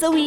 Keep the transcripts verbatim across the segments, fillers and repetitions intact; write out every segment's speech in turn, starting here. สวี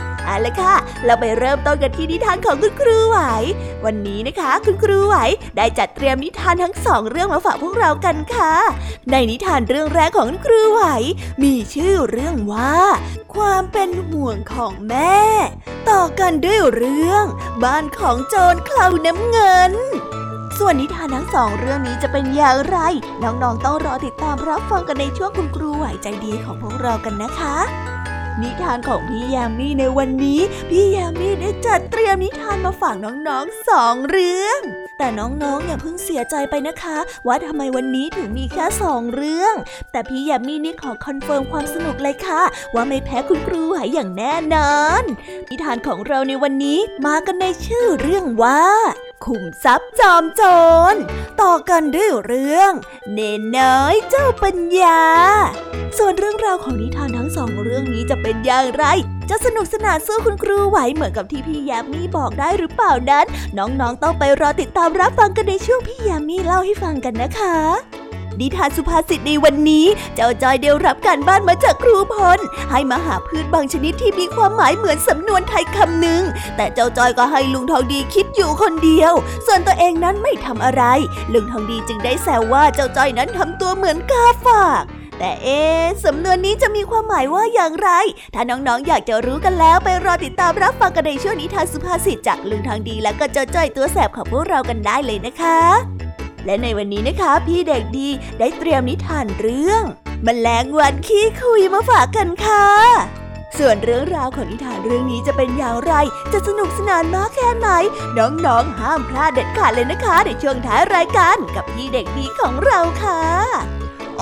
เอาล่ะค่ะเราไปเริ่มต้นกันที่นิทานของคุณครูไหววันนี้นะคะคุณครูไหวได้จัดเตรียมนิทานทั้งสองเรื่องมาฝากพวกเรากันค่ะในนิทานเรื่องแรกของคุณครูไหวมีชื่อเรื่องว่าความเป็นห่วงของแม่ต่อกันด้วยเรื่องบ้านของโจรเคราน้ำเงินส่วนนิทานทั้งสองเรื่องนี้จะเป็นอย่างไรน้องๆต้องรอติดตามรับฟังกันในช่วงคุณครูไหวใจดีของพวกเรากันนะคะนิทานของพี่ยามีในวันนี้พี่ยามีได้จัดเตรียมนิทานมาฝากน้องๆสองเรื่องแต่น้องๆอย่าเพิ่งเสียใจไปนะคะว่าทำไมวันนี้ถึงมีแค่สองเรื่องแต่พี่ยามีนี่ขอคอนเฟิร์มความสนุกเลยค่ะว่าไม่แพ้คุณครูไหวอย่างแน่นอนนิทานของเราในวันนี้มากันในชื่อเรื่องว่าขุมทรัพย์จอมโจรต่อกันด้วยเรื่องเนนน้อยเจ้าปัญญาส่วนเรื่องราวของนิทานทั้งสองเรื่องนี้จะเป็นอย่างไรจะสนุกสนานสู้คุณครูไหวเหมือนกับที่พี่ยามีบอกได้หรือเปล่านั้นน้องๆต้องไปรอติดตามรับฟังกันในช่วงพี่ยามีเล่าให้ฟังกันนะคะนิทานสุภาษิตในวันนี้เจ้าจอยได้รับการบ้านมาจากครูพลให้มาหาพืชบางชนิดที่มีความหมายเหมือนสำนวนไทยคำหนึ่งแต่เจ้าจอยก็ให้ลุงทองดีคิดอยู่คนเดียวส่วนตัวเองนั้นไม่ทำอะไรลุงทองดีจึงได้แซวว่าเจ้าจอยนั้นทำตัวเหมือนกาฝากแต่เอ๊ะสำนวนนี้จะมีความหมายว่าอย่างไรถ้าน้องๆอยากจะรู้กันแล้วไปรอติดตามรับฟังกันในช่วงนิทานสุภาษิตจากลุงทองดีและก็เจ้าจอยตัวแสบของพวกเรากันได้เลยนะคะและในวันนี้นะคะพี่เด็กดีได้เตรียมนิทานเรื่องแมลงวันขี้คุยมาฝากกันค่ะส่วนเรื่องราวของนิทานเรื่องนี้จะเป็นอย่างไรจะสนุกสนานมากแค่ไหนน้องๆห้ามพลาดเด็ดขาดเลยนะคะในช่วงท้ายรายการกับพี่เด็กดีของเราค่ะโ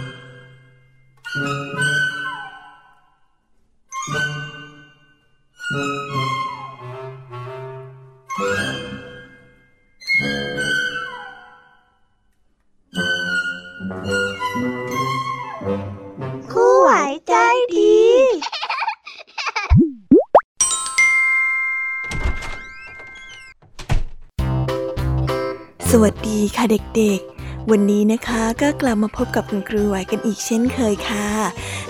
ครูไหวใจดีสวัสดีค่ะเด็กๆวันนี้นะคะก็กลับมาพบกับคุณครูไหวกันอีกเช่นเคยค่ะ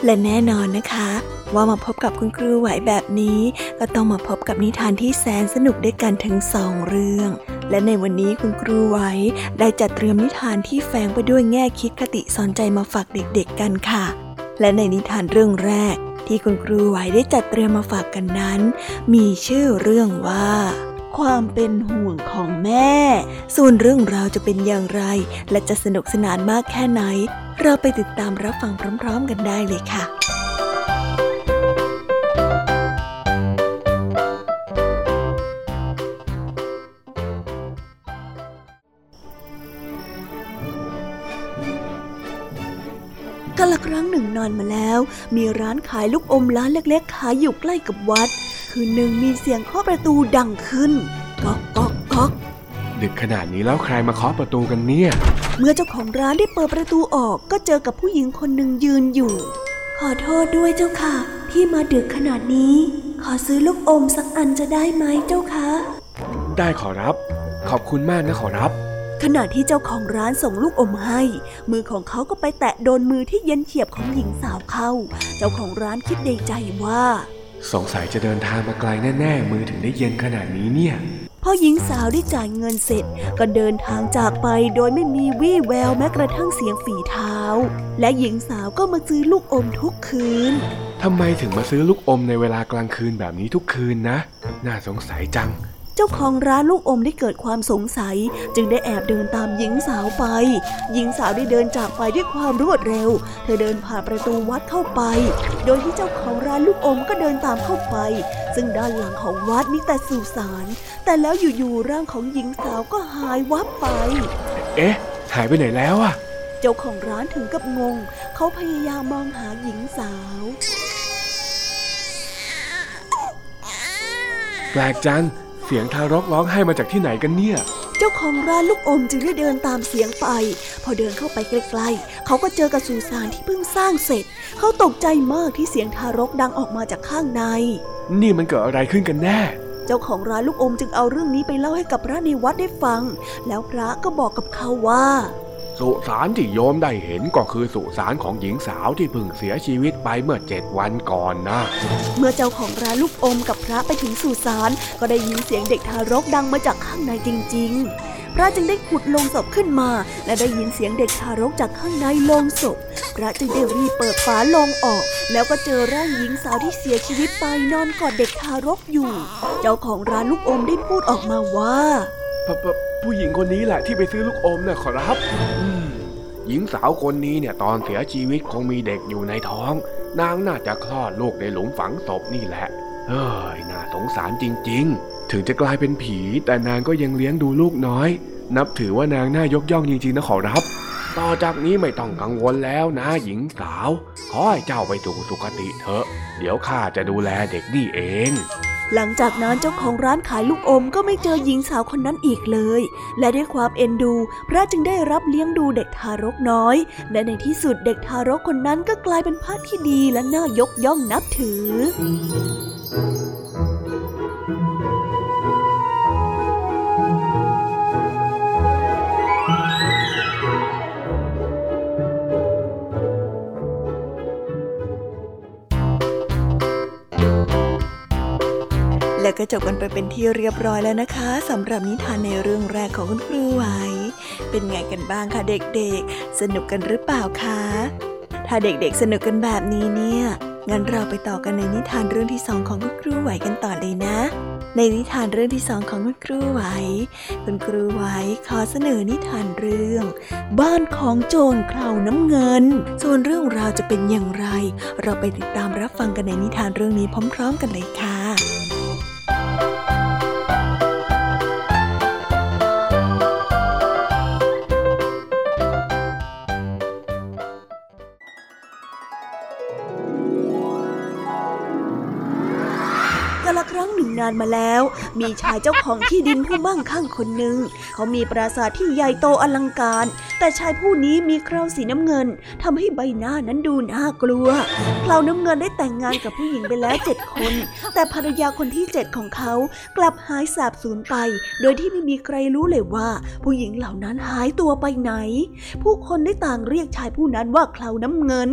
และแน่นอนนะคะว่ามาพบกับคุณครูไหวแบบนี้ก็ต้องมาพบกับนิทานที่แสนสนุกด้วยกันถึงสองเรื่องและในวันนี้คุณครูไหวได้จัดเตรียมนิทานที่แฝงไปด้วยแง่คิดคติสอนใจมาฝากเด็กๆกันค่ะและในนิทานเรื่องแรกที่คุณครูไหวได้จัดเตรียมมาฝากกันนั้นมีชื่อเรื่องว่าความเป็นห่วงของแม่ส่วนเรื่องราวจะเป็นอย่างไรและจะสนุกสนานมากแค่ไหนเราไปติดตามรับฟังพร้อมๆกันได้เลยค่ะกาลครั้งหนึ่งนานมาแล้วมีร้านขายลูกอมร้านเล็กๆขายอยู่ใกล้กับวัดคืนหนึ่งมีเสียงเคาะประตูดังขึ้นก๊อกก๊อกก๊อก ดึกขนาดนี้แล้วใครมาเคาะประตูกันเนี่ยเมื่อเจ้าของร้านได้เปิดประตูออกก็เจอกับผู้หญิงคนหนึ่งยืนอยู่ขอโทษด้วยเจ้าค่ะที่มาดึกขนาดนี้ขอซื้อลูกอมสักอันจะได้ไหมเจ้าคะได้ขอรับขอบคุณมากนะขอรับขณะที่เจ้าของร้านส่งลูกอมให้มือของเขาก็ไปแตะโดนมือที่เย็นเฉียบของหญิงสาวเข้าเจ้าของร้านคิดในใจว่าสงสัยจะเดินทางมาไกลแน่ๆมือถึงได้เย็นขนาดนี้เนี่ยพอหญิงสาวได้จ่ายเงินเสร็จก็เดินทางจากไปโดยไม่มีวี่แววแม้กระทั่งเสียงฝีเท้าและหญิงสาวก็มาซื้อลูกอมทุกคืนทำไมถึงมาซื้อลูกอมในเวลากลางคืนแบบนี้ทุกคืนนะน่าสงสัยจังเจ้าของร้านลูกอมได้เกิดความสงสัยจึงได้แอบเดินตามหญิงสาวไปหญิงสาวได้เดินจากไปด้วยความรวดเร็วเธอเดินผ่านประตูวัดเข้าไปโดยที่เจ้าของร้านลูกอมก็เดินตามเข้าไปซึ่งด้านหลังของวัดมีแต่สุสานแต่แล้วอยู่ๆร่างของหญิงสาวก็หายวับไปเอ๊ะหายไปไหนแล้วอ่ะเจ้าของร้านถึงกับงงเขาพยายามมองหาหญิงสาวแปลกจังเสียงทารกร้องไห้มาจากที่ไหนกันเนี่ยเจ้าของร้านลูกอมจึงได้เดินตามเสียงไปพอเดินเข้าไปใกล้ๆเขาก็เจอกับสุสานที่เพิ่งสร้างเสร็จเขาตกใจมากที่เสียงทารกดังออกมาจากข้างในนี่มันเกิดอะไรขึ้นกันแน่เจ้าของร้านลูกอมจึงเอาเรื่องนี้ไปเล่าให้กับพระในวัดได้ฟังแล้วพระก็บอกกับเขาว่าสุสานที่โยมได้เห็นก็คือสุสานของหญิงสาวที่เพิ่งเสียชีวิตไปเมื่อเจ็ดวันก่อนนะเมื่อเจ้าของร้านลูกอมกับพระไปถึงสุสานก็ได้ยินเสียงเด็กทารกดังมาจากข้างในจริงๆพระจึงได้ขุดโลงศพขึ้นมาและได้ยินเสียงเด็กทารกจากข้างในโลงศพพระจึงได้รีบเปิดฝาโลงออกแล้วก็เจอร่างหญิงสาวที่เสียชีวิตไปนอนกอดเด็กทารกอยู่เจ้าของร้านลูกอมได้พูดออกมาว่าผู้หญิงคนนี้แหละที่ไปซื้อลูกอมนะขอรับหญิงสาวคนนี้เนี่ยตอนเสียชีวิตคงมีเด็กอยู่ในท้องนางน่าจะคลอดลูกในหลุมฝังศพนี่แหละเอ้ยน่าสงสารจริงๆถึงจะกลายเป็นผีแต่นางก็ยังเลี้ยงดูลูกน้อยนับถือว่านางน่ายกย่องจริงๆนะขอรับต่อจากนี้ไม่ต้องกังวลแล้วนะหญิงสาวขอให้เจ้าไปสู่สุคติเถอะเดี๋ยวข้าจะดูแลเด็กนี่เองหลังจากนั้นเจ้าของร้านขายลูกอมก็ไม่เจอหญิงสาวคนนั้นอีกเลยและด้วยความเอ็นดูพระจึงได้รับเลี้ยงดูเด็กทารกน้อยและในที่สุดเด็กทารกคนนั้นก็กลายเป็นพระที่ดีและน่ายกย่องนับถือและก็จบกันไปเป็นที่เรียบร้อยแล้วนะคะสำหรับนิทานในเรื่องแรกของคุณครูไหวเป็นไงกันบ้างคะเด็กๆสนุกกันหรือเปล่าคะถ้าเด็กๆสนุกกันแบบนี้เนี่ยงั้นเราไปต่อกันในนิทานเรื่องที่สองของคุณครูไหวกันต่อเลยนะในนิทานเรื่องที่สองของคุณครูไหวคุณครูไหวขอเสนอนิทานเรื่องบ้านของโจรเคราน้ำเงินส่วนเรื่องราวจะเป็นอย่างไรเราไปติดตามรับฟังกันในนิทานเรื่องนี้พร้อมๆกันเลยค่ะนานมาแล้วมีชายเจ้าของที่ดินผู้มั่งคั่งคนหนึ่งเขามีปราสาทที่ใหญ่โตอลังการแต่ชายผู้นี้มีเคราสีน้ำเงินทำให้ใบหน้านั้นดูน่ากลัวเคราน้ำเงินได้แต่งงานกับผู้หญิงไปแล้วเจ็ดคนแต่ภรรยาคนที่เจ็ดของเขากลับหายสาบสูญไปโดยที่ไม่มีใครรู้เลยว่าผู้หญิงเหล่านั้นหายตัวไปไหนผู้คนได้ต่างเรียกชายผู้นั้นว่าเคราน้ำเงิน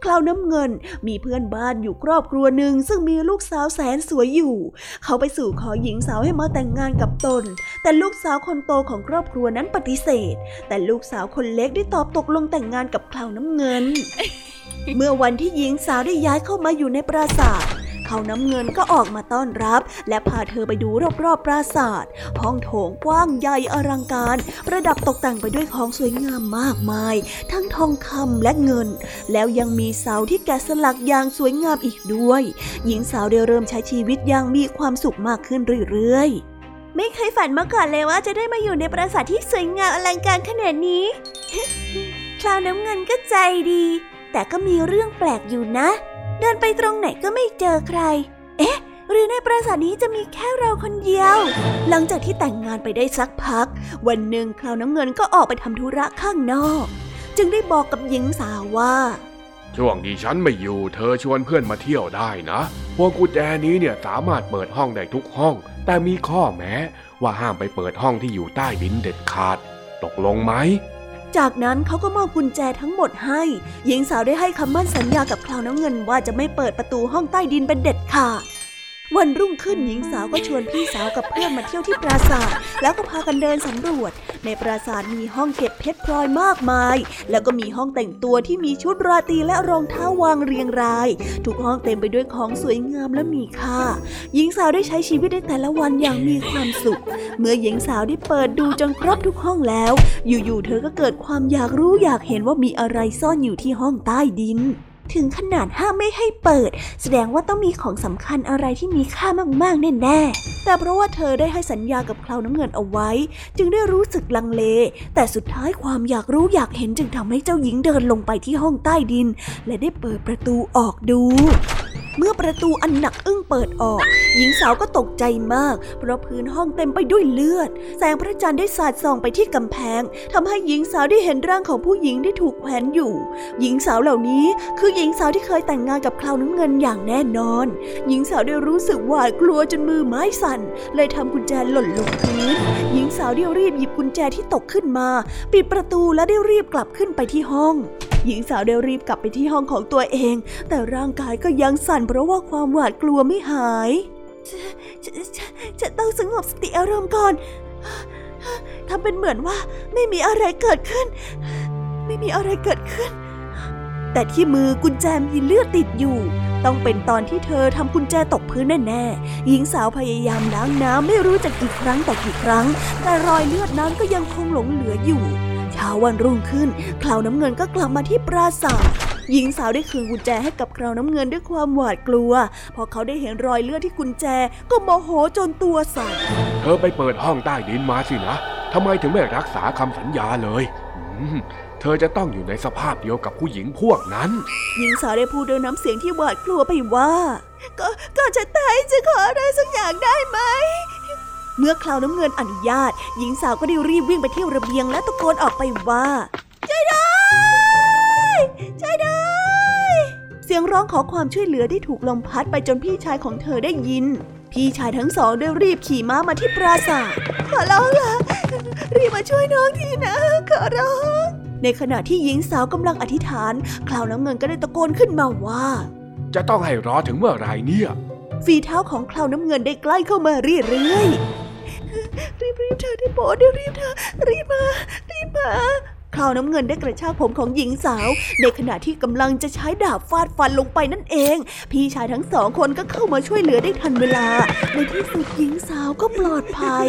เคราน้ำเงินมีเพื่อนบ้านอยู่ครอบครัวหนึ่งซึ่งมีลูกสาวแสนสวยอยู่เขาไปสู่ขอหญิงสาวให้มาแต่งงานกับตนแต่ลูกสาวคนโตของครอบครัวนั้นปฏิเสธแต่ลูกสาวคนเล็กได้ตอบตกลงแต่งงานกับเคราน้ำเงิน เมื่อวันที่หญิงสาวได้ย้ายเข้ามาอยู่ในปราสาทเคราน้ำเงินก็ออกมาต้อนรับและพาเธอไปดูรอบๆปราสาทห้องโถงกว้างใหญ่อลังการประดับตกแต่งไปด้วยของสวยงามมากมายทั้งทองคำและเงินแล้วยังมีเสาที่แกะสลักอย่างสวยงามอีกด้วยหญิงสาวได้เริ่มใช้ชีวิตอย่างมีความสุขมากขึ้นเรื่อยๆไม่เคยฝันมาก่อนเลยว่าจะได้มาอยู่ในปราสาทที่สวยงามอลังการขนาดนี้ เคราน้ำเงินก็ใจดีแต่ก็มีเรื่องแปลกอยู่นะเดินไปตรงไหนก็ไม่เจอใครเอ๊ะ หรือในปราสาทนี้จะมีแค่เราคนเดียวหลังจากที่แต่งงานไปได้สักพักวันหนึ่งคราวน้ำเงินก็ออกไปทำธุระข้างนอกจึงได้บอกกับหญิงสาวว่าช่วงที่ฉันไม่อยู่เธอชวนเพื่อนมาเที่ยวได้นะพวกกุญแจนี้เนี่ยสามารถเปิดห้องได้ทุกห้องแต่มีข้อแม้ว่าห้ามไปเปิดห้องที่อยู่ใต้ดินเด็ดขาดตกลงไหมจากนั้นเขาก็มอบกุญแจทั้งหมดให้หญิงสาวได้ให้คำมั่นสัญญากับคราวน้ำเงินว่าจะไม่เปิดประตูห้องใต้ดินเป็นเด็ดขาดวันรุ่งขึ้นหญิงสาวก็ชวนพี่สาวกับเพื่อนมาเที่ยวที่ปราสาทแล้วก็พากันเดินสำรวจในปราสาทมีห้องเก็บเพชรพลอยมากมายแล้วก็มีห้องแต่งตัวที่มีชุดราตรีและรองเท้าวางเรียงรายทุกห้องเต็มไปด้วยของสวยงามและมีค่าหญิงสาวได้ใช้ชีวิตในแต่ละวันอย่างมีความสุขเมื่อหญิงสาวได้เปิดดูจนครบทุกห้องแล้วอยู่ๆเธอก็เกิดความอยากรู้อยากเห็นว่ามีอะไรซ่อนอยู่ที่ห้องใต้ดินถึงขนาดห้ามไม่ให้เปิดแสดงว่าต้องมีของสำคัญอะไรที่มีค่ามากๆแน่ๆแต่เพราะว่าเธอได้ให้สัญญากับคราวน้ำเงินเอาไว้จึงได้รู้สึกลังเลแต่สุดท้ายความอยากรู้อยากเห็นจึงทำให้เจ้าหญิงเดินลงไปที่ห้องใต้ดินและได้เปิดประตูออกดูเมื่อประตูอันหนักอึ้งเปิดออกหญิงสาวก็ตกใจมากเพราะพื้นห้องเต็มไปด้วยเลือดแสงพระจันทร์ได้สาดส่องไปที่กำแพงทำให้หญิงสาวได้เห็นร่างของผู้หญิงที่ถูกแขวนอยู่หญิงสาวเหล่านี้คือหญิงสาวที่เคยแต่งงานกับคราวน้ำเงินอย่างแน่นอนหญิงสาวได้รู้สึกหวาดกลัวจนมือไม้สั่นเลยทำกุญแจหล่นลงพื้นหญิงสาวได้รีบหยิบกุญแจที่ตกขึ้นมาปิดประตูและได้รีบกลับขึ้นไปที่ห้องหญิงสาวได้รีบกลับไปที่ห้องของตัวเองแต่ร่างกายก็ยังสั่นเพราะว่าความหวาดกลัวไม่หายจะจะจะต้องสงบสติอารมณ์ก่อนทำเป็นเหมือนว่าไม่มีอะไรเกิดขึ้นไม่มีอะไรเกิดขึ้นแต่ที่มือกุญแจมีเลือดติดอยู่ต้องเป็นตอนที่เธอทำกุญแจตกพื้นแน่ๆหญิงสาวพยายามล้างน้ำไม่รู้จักกี่ครั้งต่อกี่ครั้งแต่รอยเลือดนั้นก็ยังคงหลงเหลืออยู่เช้าวันรุ่งขึ้นคราวน้ำเงินก็กลับมาที่ปราสาทหญิงสาวได้คืนกุญแจให้กับคราวน้ำเงินด้วยความหวาดกลัวพอเขาได้เห็นรอยเลือดที่กุญแจก็โมโหจนตัวสั่นเธอไปเปิดห้องใต้ดินมาสินะทำไมถึงไม่รักษาคำสัญญาเลยเธอจะต้องอยู่ในสภาพเดียวกับผู้หญิงพวกนั้นหญิงสาวได้พูดด้วยน้ำเสียงที่หวาดกลัวไปว่าก็ก็จะตายจะขออะไรสักอย่างได้ไหมเมื่อคราวน้ำเงินอนุญาตหญิงสาวก็ได้รีบวิ่งไปที่ระเบียงและตะโกนออกไปว่าช่วยด้วยช่วยด้วยเสียงร้องขอความช่วยเหลือได้ถูกลมพัดไปจนพี่ชายของเธอได้ยินพี่ชายทั้งสองได้รีบขี่ม้ามาที่ปราสาทขอร้องล่ะรีบมาช่วยน้องทีนะขอร้องในขณะที่หญิงสาวกำลังอธิษฐานคราวน้ำเงินก็ได้ตะโกนขึ้นมาว่าจะต้องให้รอถึงเมื่อไหร่เนี่ยฝีเท้าของคราวน้ำเงินได้ใกล้เข้ามาเรื่อยๆรีบๆเธอได้โปรดรีบเธอรีบมารีบมาคราวน้ำเงินได้กระชากผมของหญิงสาวในขณะที่กำลังจะใช้ดาบฟาดฟันลงไปนั่นเองพี่ชายทั้งสองคนก็เข้ามาช่วยเหลือได้ทันเวลาในที่สุดหญิงสาวก็ปลอดภัย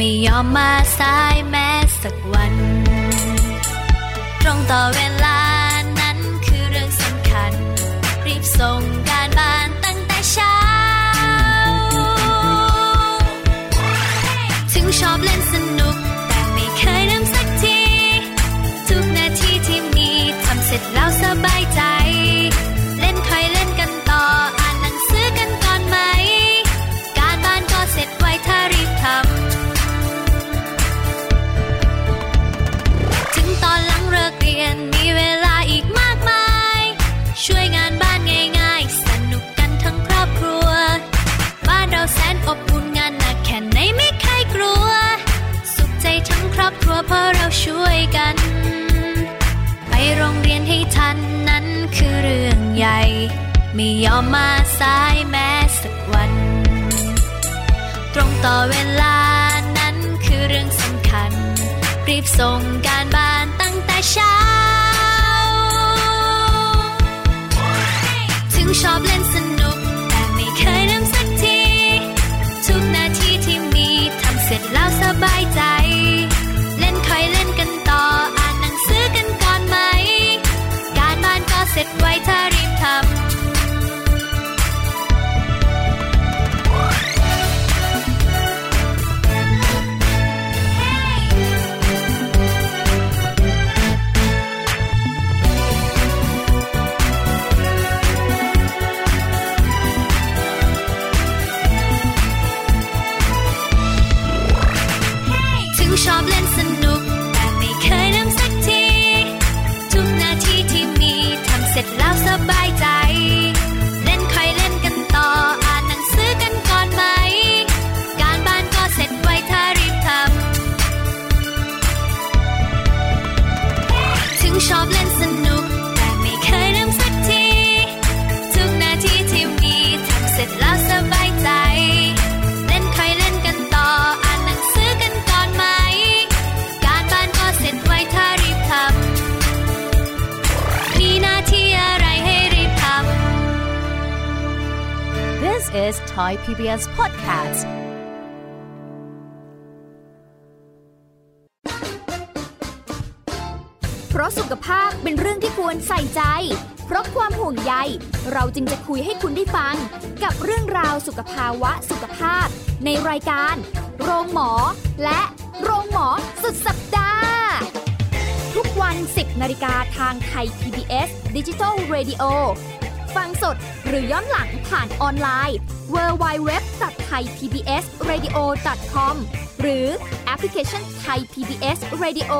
ไม่ยอมมาสายแม้สักวันตรงต่อเวลานั้นคือเรื่องสำคัญรีบส่งการบ้านตั้งแต่เช้าถึงชอบเล่นสนุกแต่ไม่เคยลืมสักทีทุกนาทีที่มีทำเสร็จแล้วสบายใจเล่นค่อยเล่นกันต่ออ่านหนังสือกันก่อนไหมการบ้านก็เสร็จไวถ้ารีบทำถึงตอนหลังเลิกเรียนมีเวลาอีกมากมายช่วยงานบ้านง่ายๆสนุกกันทั้งครอบครัวบ้านเราแสนอบอุ่นงานหนักแค่ไหนไม่เคยกลัวสุขใจทั้งครอบครัวเพราะเราช่วยกันไปโรงเรียนให้ทันนั้นคือเรื่องใหญ่ไม่ยอมมาสายแม้สักวันตรงต่อเวลานั้นคือเรื่องสำคัญรีบส่งการบ้านตั้งแต่เช้าถึงชอบเล่นสนุกแต่ไม่เคยลืมสักทีทุกนาทีที่มีทำเสร็จแล้วสบายใจเล่นค่อยเล่นกันต่ออ่านหนังสือกันก่อนไหมการบ้านก็เสร็จไวถ้ารีบทำชอบเล่นสนุกแต่ไม่เคยลืมสักทีทุกนาทีที่มีทำเสร็จแล้วสบายใจเล่นค่อยเล่นกันต่ออ่านหนังสือกันก่อนไหมการบ้านก็เสร็จไวถ้ารีบทำถึงชอบเล่นสนุกแต่ไม่เคยลืมสักทีทุกนาทีที่มีทำเสร็จแล้วสบายใจThis is Thai พี บี เอส podcast. เพราะสุขภาพเป็นเรื่องที่ควรใส่ใจเพราะความห่วงใยเราจึงจะคุยให้คุณได้ฟังกับเรื่องราวสุขภาวะสุขภาพในรายการโรงหมอและโรงหมอสุดสัปดาห์ทุกวัน สิบนาฬิกา นทางไทย พี บี เอส Digital Radioฟังสดหรือย้อนหลังผ่านออนไลน์ ดับเบิลยู ดับเบิลยู ดับเบิลยู ดอท ไทย พี บี เอส เรดิโอ ดอท คอม หรือแอปพลิเคชัน Thai พี บี เอส Radio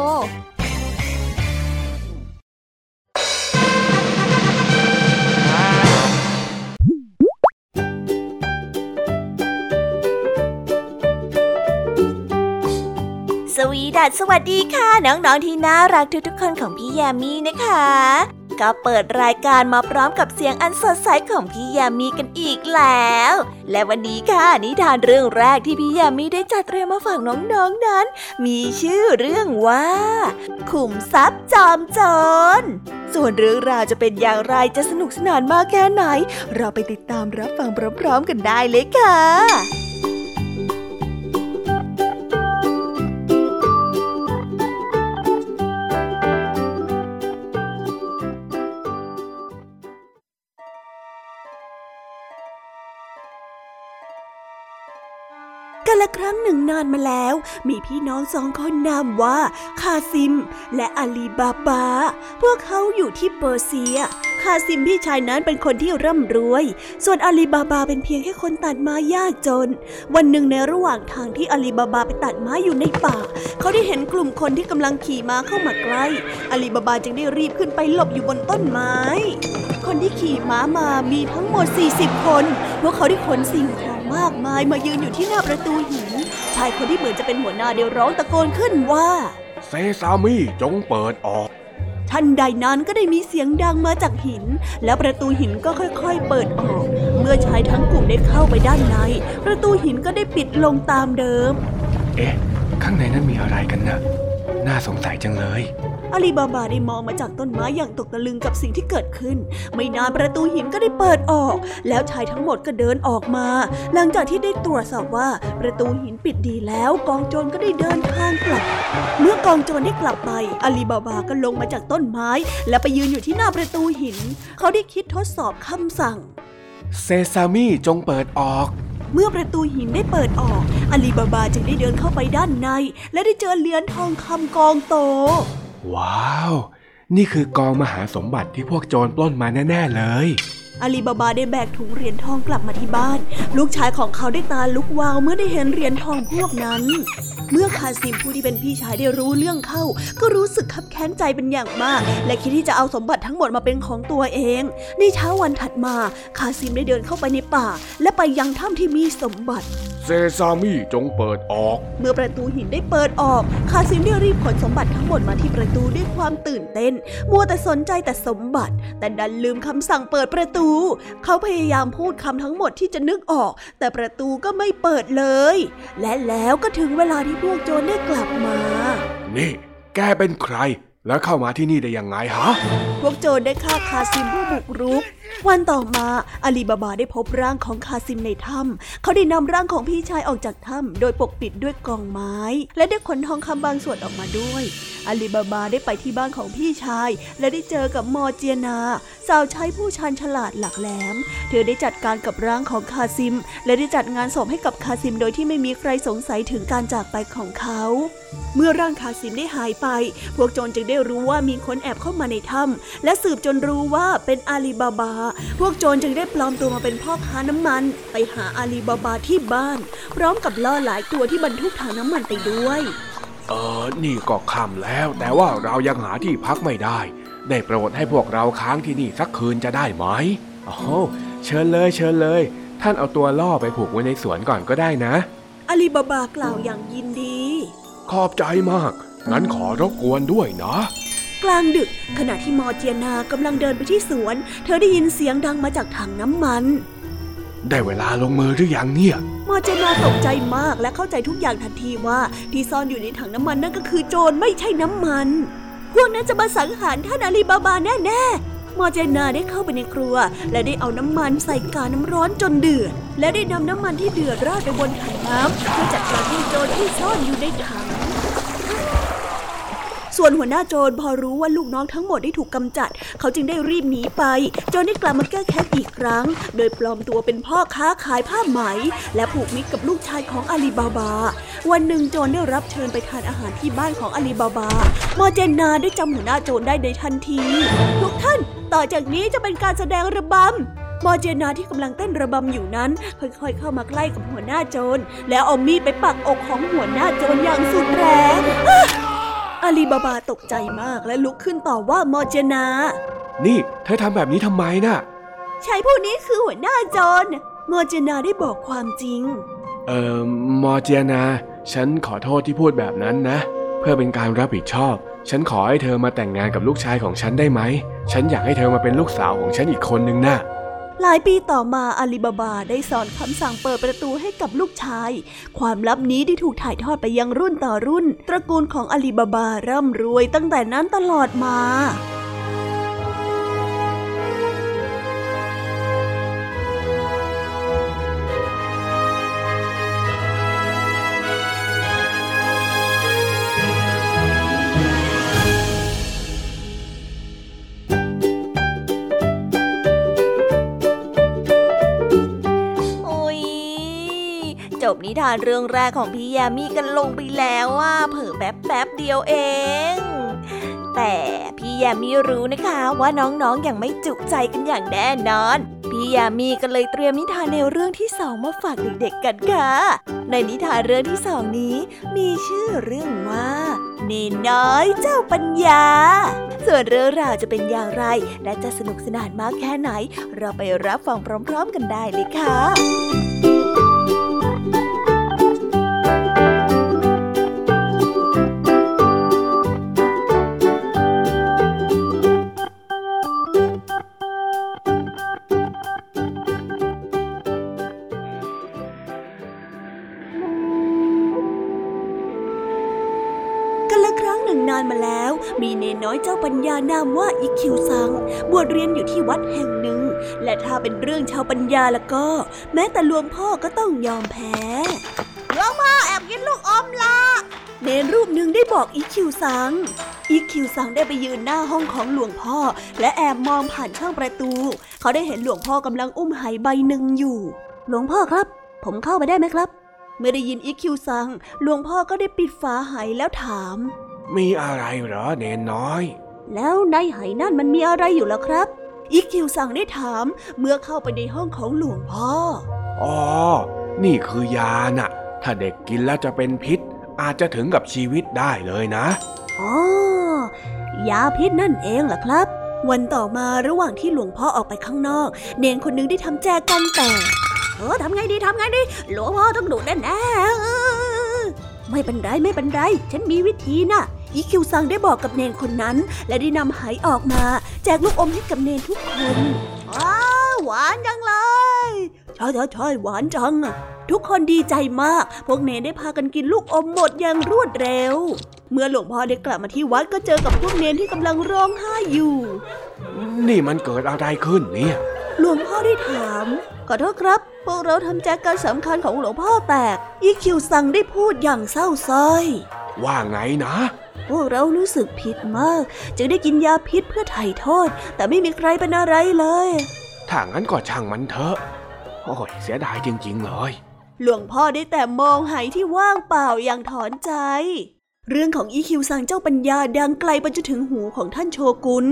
สวีดัสสวัสดีค่ะน้องๆที่น่ารักทุกๆคนของพี่แยมมี่นะคะก็เปิดรายการมาพร้อมกับเสียงอันสดใสของพี่ยามีกันอีกแล้วและวันนี้ค่ะนิทานเรื่องแรกที่พี่ยามีได้จัดเตรียมมาฝากน้องๆ นั้นมีชื่อเรื่องว่าขุมทรัพย์จอมโจรส่วนเรื่องราวจะเป็นอย่างไรจะสนุกสนานมากแค่ไหนเราไปติดตามรับฟังพร้อมๆกันได้เลยค่ะกาลครั้งหนึ่งนานมาแล้วมีพี่น้องสองคนนามว่าคาซิมและอาลีบาบาพวกเขาอยู่ที่เปอร์เซียคาซิมพี่ชายนั้นเป็นคนที่ร่ำรวยส่วนอาลีบาบาเป็นเพียงแค่คนตัดไม้ยากจนวันหนึ่งในระหว่างทางที่อาลีบาบาไปตัดไม้อยู่ในป่าเขาได้เห็นกลุ่มคนที่กำลังขี่ม้าเข้ามาใกล้อาลีบาบาจึงได้รีบขึ้นไปหลบอยู่บนต้นไม้คนที่ขี่ม้ามามีทั้งหมดสี่สิบคนพวกเขาได้ขนสิ่งของมากมายมายืนอยู่ที่หน้าประตูหินชายคนที่เหมือนจะเป็นหัวหน้าได้ร้องตะโกนขึ้นว่าเซซามิจงเปิดออกทันใดนั้นก็ได้มีเสียงดังมาจากหินแล้วประตูหินก็ค่อยๆเปิดออกเมื่อชายทั้งกลุ่มได้เข้าไปด้านในประตูหินก็ได้ปิดลงตามเดิมเอ๊ะข้างในนั้นมีอะไรกันนะน่าสงสัยจังเลย อาลีบาบาได้มองมาจากต้นไม้อย่างตกตะลึงกับสิ่งที่เกิดขึ้นไม่นานประตูหินก็ได้เปิดออกแล้วชายทั้งหมดก็เดินออกมาหลังจากที่ได้ตรวจสอบว่าประตูหินปิดดีแล้วกองโจรก็ได้เดินทางกลับเมื่อกองโจรได้กลับไปอาลีบาบาก็ลงมาจากต้นไม้และไปยืนอยู่ที่หน้าประตูหินเขาได้คิดทดสอบคำสั่งเซซามิจงเปิดออกเมื่อประตูหินได้เปิดออกอาลีบาบาจึงได้เดินเข้าไปด้านในและได้เจอเหรียญทองคำกองโตว้าวนี่คือกองมหาสมบัติที่พวกโจรปล้นมาแน่ๆเลยอาลีบาบาได้แบกถุงเหรียญทองกลับมาที่บ้านลูกชายของเขาได้ตาลุกวาวเมื่อได้เห็นเหรียญทองพวกนั้นเมื่อคาซิมผู้ที่เป็นพี่ชายได้รู้เรื่องเข้าก็รู้สึกคับแค้นใจเป็นอย่างมากและคิดที่จะเอาสมบัติทั้งหมดมาเป็นของตัวเองในเช้าวันถัดมาคาซิมได้เดินเข้าไปในป่าและไปยังถ้ำที่มีสมบัติเซซามิจงเปิดออกเมื่อประตูหินได้เปิดออกคาซิมได้รีบขนสมบัติทั้งหมดมาที่ประตูด้วยความตื่นเต้นมัวแต่สนใจแต่สมบัติแต่ดันลืมคำสั่งเปิดประตูเขาพยายามพูดคำทั้งหมดที่จะนึกออกแต่ประตูก็ไม่เปิดเลยและแล้วก็ถึงเวลาที่พวกโจรได้กลับมานี่แกเป็นใครแล้วเข้ามาที่นี่ได้ยังไงฮะพวกโจรได้ฆ่าคาซิมผู้บุกรุกวันต่อมาอาลีบาบาได้พบร่างของคาซิมในถ้ำเขาได้นำร่างของพี่ชายออกจากถ้ำโดยปกปิดด้วยกองไม้และได้ขนทองคำบางส่วนออกมาด้วยอาลีบาบาได้ไปที่บ้านของพี่ชายและได้เจอกับมอเจียนาสาวใช้ผู้ชาญฉลาดหลักแหลมเธอได้จัดการกับร่างของคาซิมและได้จัดงานศพให้กับคาซิมโดยที่ไม่มีใครสงสัยถึงการจากไปของเขาเมื่อร่างคาซิมได้หายไปพวกโจรจึงได้รู้ว่ามีคนแอบเข้ามาในถ้ำและสืบจนรู้ว่าเป็นอาลีบาบาพวกโจรจึงได้ปลอมตัวมาเป็นพ่อค้าน้ำมันไปหาอาลีบาบาที่บ้านพร้อมกับล่อหลายตัวที่บรรทุกถังน้ำมันไปด้วยเออนี่ก็ค่ำแล้วแต่ว่าเรายังหาที่พักไม่ได้ได้โปรดให้พวกเราค้างที่นี่สักคืนจะได้ไหมอ๋อเชิญเลยเชิญเลยท่านเอาตัวล่อไปผูกไว้ในสวนก่อนก็ได้นะอาลีบาบากล่าวอย่างยินดีขอบใจมากงั้นขอรบกวนด้วยนะกลางดึกขณะที่มอเจียนากำลังเดินไปที่สวนเธอได้ยินเสียงดังมาจากถังน้ำมันได้เวลาลงมือหรือยังเนี่ยมอเจียนาตกใจมากและเข้าใจทุกอย่างทันทีว่าที่ซ่อนอยู่ในถังน้ำมันนั่นก็คือโจรไม่ใช่น้ำมันพวกนั้นจะมาสังหารท่านอาลีบาบาแน่ๆมอเจียนาได้เข้าไปในครัวและได้เอาน้ำมันใส่กาน้ำร้อนจนเดือดและได้นำน้ำมันที่เดือดราดไปบนถังน้ำเพื่อจัดการให้โจรที่ซ่อนอยู่ในถังส่วนหัวหน้าโจรพอรู้ว่าลูกน้องทั้งหมดได้ถูกกำจัดเขาจึงได้รีบหนีไปโจรได้กลับมาแก้แค้นอีกครั้งโดยปลอมตัวเป็นพ่อค้าขายผ้าไหมและผูกมิตรกับลูกชายของอาลีบาบาวันหนึ่งโจรได้รับเชิญไปทานอาหารที่บ้านของอาลีบาบามอเจนนาได้จำหัวหน้าโจรได้ในทันทีทุกท่านต่อจากนี้จะเป็นการแสดงระบำมอเจนาที่กำลังเต้นระบำอยู่นั้นค่อยๆเข้ามาใกล้กับหัวหน้าโจรแล้วเอามีดไปปักอกของหัวหน้าโจรอย่างสุดแรงอาลีบาบาตกใจมากและลุกขึ้นต่อว่ามอเจนานี่เธอทำแบบนี้ทำไมน่ะชายผู้นี้คือหัวหน้าโจรมอเจนาได้บอกความจริงเอ่อมอเจนาฉันขอโทษที่พูดแบบนั้นนะเพื่อเป็นการรับผิดชอบฉันขอให้เธอมาแต่งงานกับลูกชายของฉันได้ไหมฉันอยากให้เธอมาเป็นลูกสาวของฉันอีกคนนึงนะหลายปีต่อมาอาลีบาบาได้สอนคำสั่งเปิดประตูให้กับลูกชายความลับนี้ได้ถูกถ่ายทอดไปยังรุ่นต่อรุ่นตระกูลของอาลีบาบาร่ำรวยตั้งแต่นั้นตลอดมาจบนิทานเรื่องแรกของพี่ยามีกันลงไปแล้วว่าเผลอแป๊บแป๊บเดียวเองแต่พี่ยามีรู้นะคะว่าน้องๆยังไม่จุใจกันอย่างแน่นอนพี่ยามีก็เลยเตรียมนิทานแนวเรื่องที่สองมาฝากเด็กๆกันค่ะในนิทานเรื่องที่สองนี้มีชื่อเรื่องว่าเนนน้อยเจ้าปัญญาส่วนเรื่องราวจะเป็นอย่างไรและจะสนุกสนานมากแค่ไหนเราไปรับฟังพร้อมๆกันได้เลยค่ะ หนึ่งนานมาแล้วมีเนนน้อยเจ้าปัญญานามว่าอิคิวซังบวชเรียนอยู่ที่วัดแห่งหนึ่งและถ้าเป็นเรื่องชาวปัญญาละก็แม้แต่หลวงพ่อก็ต้องยอมแพ้หลวงพ่อแอบกินลูกอมละเนนรูปหนึ่งได้บอกอิคิวซังอิคิวซังได้ไปยืนหน้าห้องของหลวงพ่อและแอบมองผ่านช่องประตูเขาได้เห็นหลวงพ่อกำลังอุ้มไหใบหนึ่งอยู่หลวงพ่อครับผมเข้าไปได้ไหมครับเมื่อได้ยินอิคิวซังหลวงพ่อก็ได้ปิดฝาไหแล้วถามมีอะไรเหรอเนนน้อยแล้วในไหนั่นมันมีอะไรอยู่แล้วครับอิคิวซังได้ถามเมื่อเข้าไปในห้องของหลวงพ่ออ๋อนี่คือยาน่ะถ้าเด็กกินแล้วจะเป็นพิษอาจจะถึงกับชีวิตได้เลยนะอ๋อยาพิษนั่นเองเหรอครับวันต่อมาระหว่างที่หลวงพ่อออกไปข้างนอกเนนคนนึงได้ทำแจกันแตกเออทำไงดีทำไงดีหลวงพ่อต้องดุแน่แน่ไม่เป็นไรไม่เป็นไรฉันมีวิธีนะอิคิวซังได้บอกกับเนนคนนั้นและได้นำไหออกมาแจกลูกอมให้กับเนนทุกคนว้าวหวานจังเลยใช่ใช่ใช่หวานจังทุกคนดีใจมากพวกเนนได้พากันกินลูกอมหมดอย่างรวดเร็วเมื่อหลวงพ่อได้กลับมาที่วัดก็เจอกับพวกเนนที่กำลังร้องไห้อยู่นี่มันเกิดอะไรขึ้นเนี่ยหลวงพ่อได้ถามขอโทษครับพวกเราทำแจกันสำคัญของหลวงพ่อแตกอิคิวซังได้พูดอย่างเศร้าส้อยว่าไงนะพวกเรารู้สึกผิดมากจึงได้กินยาพิษเพื่อไถ่โทษแต่ไม่มีใครเป็นอะไรเลยถ้างั้นก็ช่างมันเถอะโอ้ยเสียดายจริงๆเลยหลวงพ่อได้แต่มองไหที่ว่างเปล่าอย่างถอนใจเรื่องของอิคิวซังเจ้าปัญญาดังไกลไปจนถึงหูของท่านโชกุน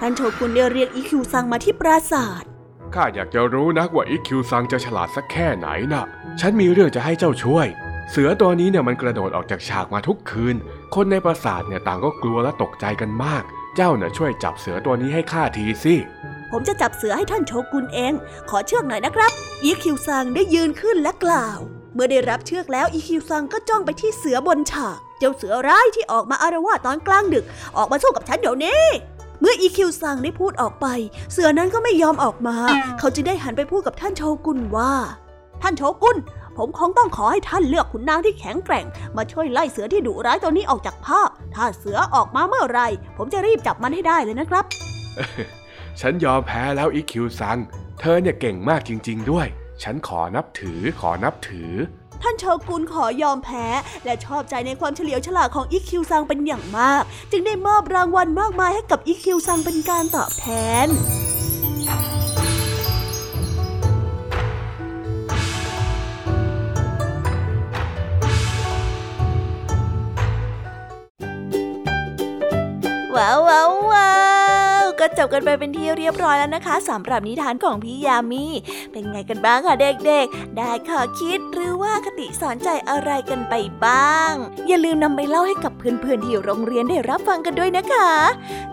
ท่านโชกุนได้เรียกอิคิวซังมาที่ปราสาทข้าอยากจะรู้นักว่าอิคิวซังจะฉลาดสักแค่ไหนน่ะฉันมีเรื่องจะให้เจ้าช่วยเสือตัวนี้เนี่ยมันกระโดดออกจากฉากมาทุกคืนคนในปราสาทเนี่ยต่างก็กลัวและตกใจกันมากเจ้าน่ะช่วยจับเสือตัวนี้ให้ข้าทีสิผมจะจับเสือให้ท่านโชกุนเองขอเชือกหน่อยนะครับอิคิวซังได้ยืนขึ้นและกล่าวเมื่อได้รับเชือกแล้วอิคิวซังก็จ้องไปที่เสือบนฉากเจ้าเสือร้ายที่ออกมาอาละวาดตอนกลางดึกออกมาสู้กับฉันเดี๋ยวนี้เมื่ออิคิวซังได้พูดออกไปเสือนั้นก็ไม่ยอมออกมาเขาจึงได้หันไปพูดกับท่านโชกุนว่าท่านโชกุนผมคงต้องขอให้ท่านเลือกขุนนางที่แข็งแกร่งมาช่วยไล่เสือที่ดุร้ายตัวนี้ออกจากผ้าถ้าเสือออกมาเมื่อไรผมจะรีบจับมันให้ได้เลยนะครับ ฉันยอมแพ้แล้วอิคิวซังเธอเนี่ยเก่งมากจริงๆด้วยฉันขอนับถือขอนับถือท่านโชกุนขอยอมแพ้และชอบใจในความเฉลียวฉลาดของอิคิวซังเป็นอย่างมากจึงได้มอบรางวัลมากมายให้กับอิคิวซังเป็นการตอบแทนว้าวว้าวว้าวก็จบกันไปเป็นที่เรียบร้อยแล้วนะคะสำหรับนิทานของพี่ยามีเป็นไงกันบ้างค่ะเด็กๆได้ข้อคิดหรือว่าคติสอนใจอะไรกันไปบ้างอย่าลืมนำไปเล่าให้กับเพื่อนๆที่โรงเรียนได้รับฟังกันด้วยนะคะ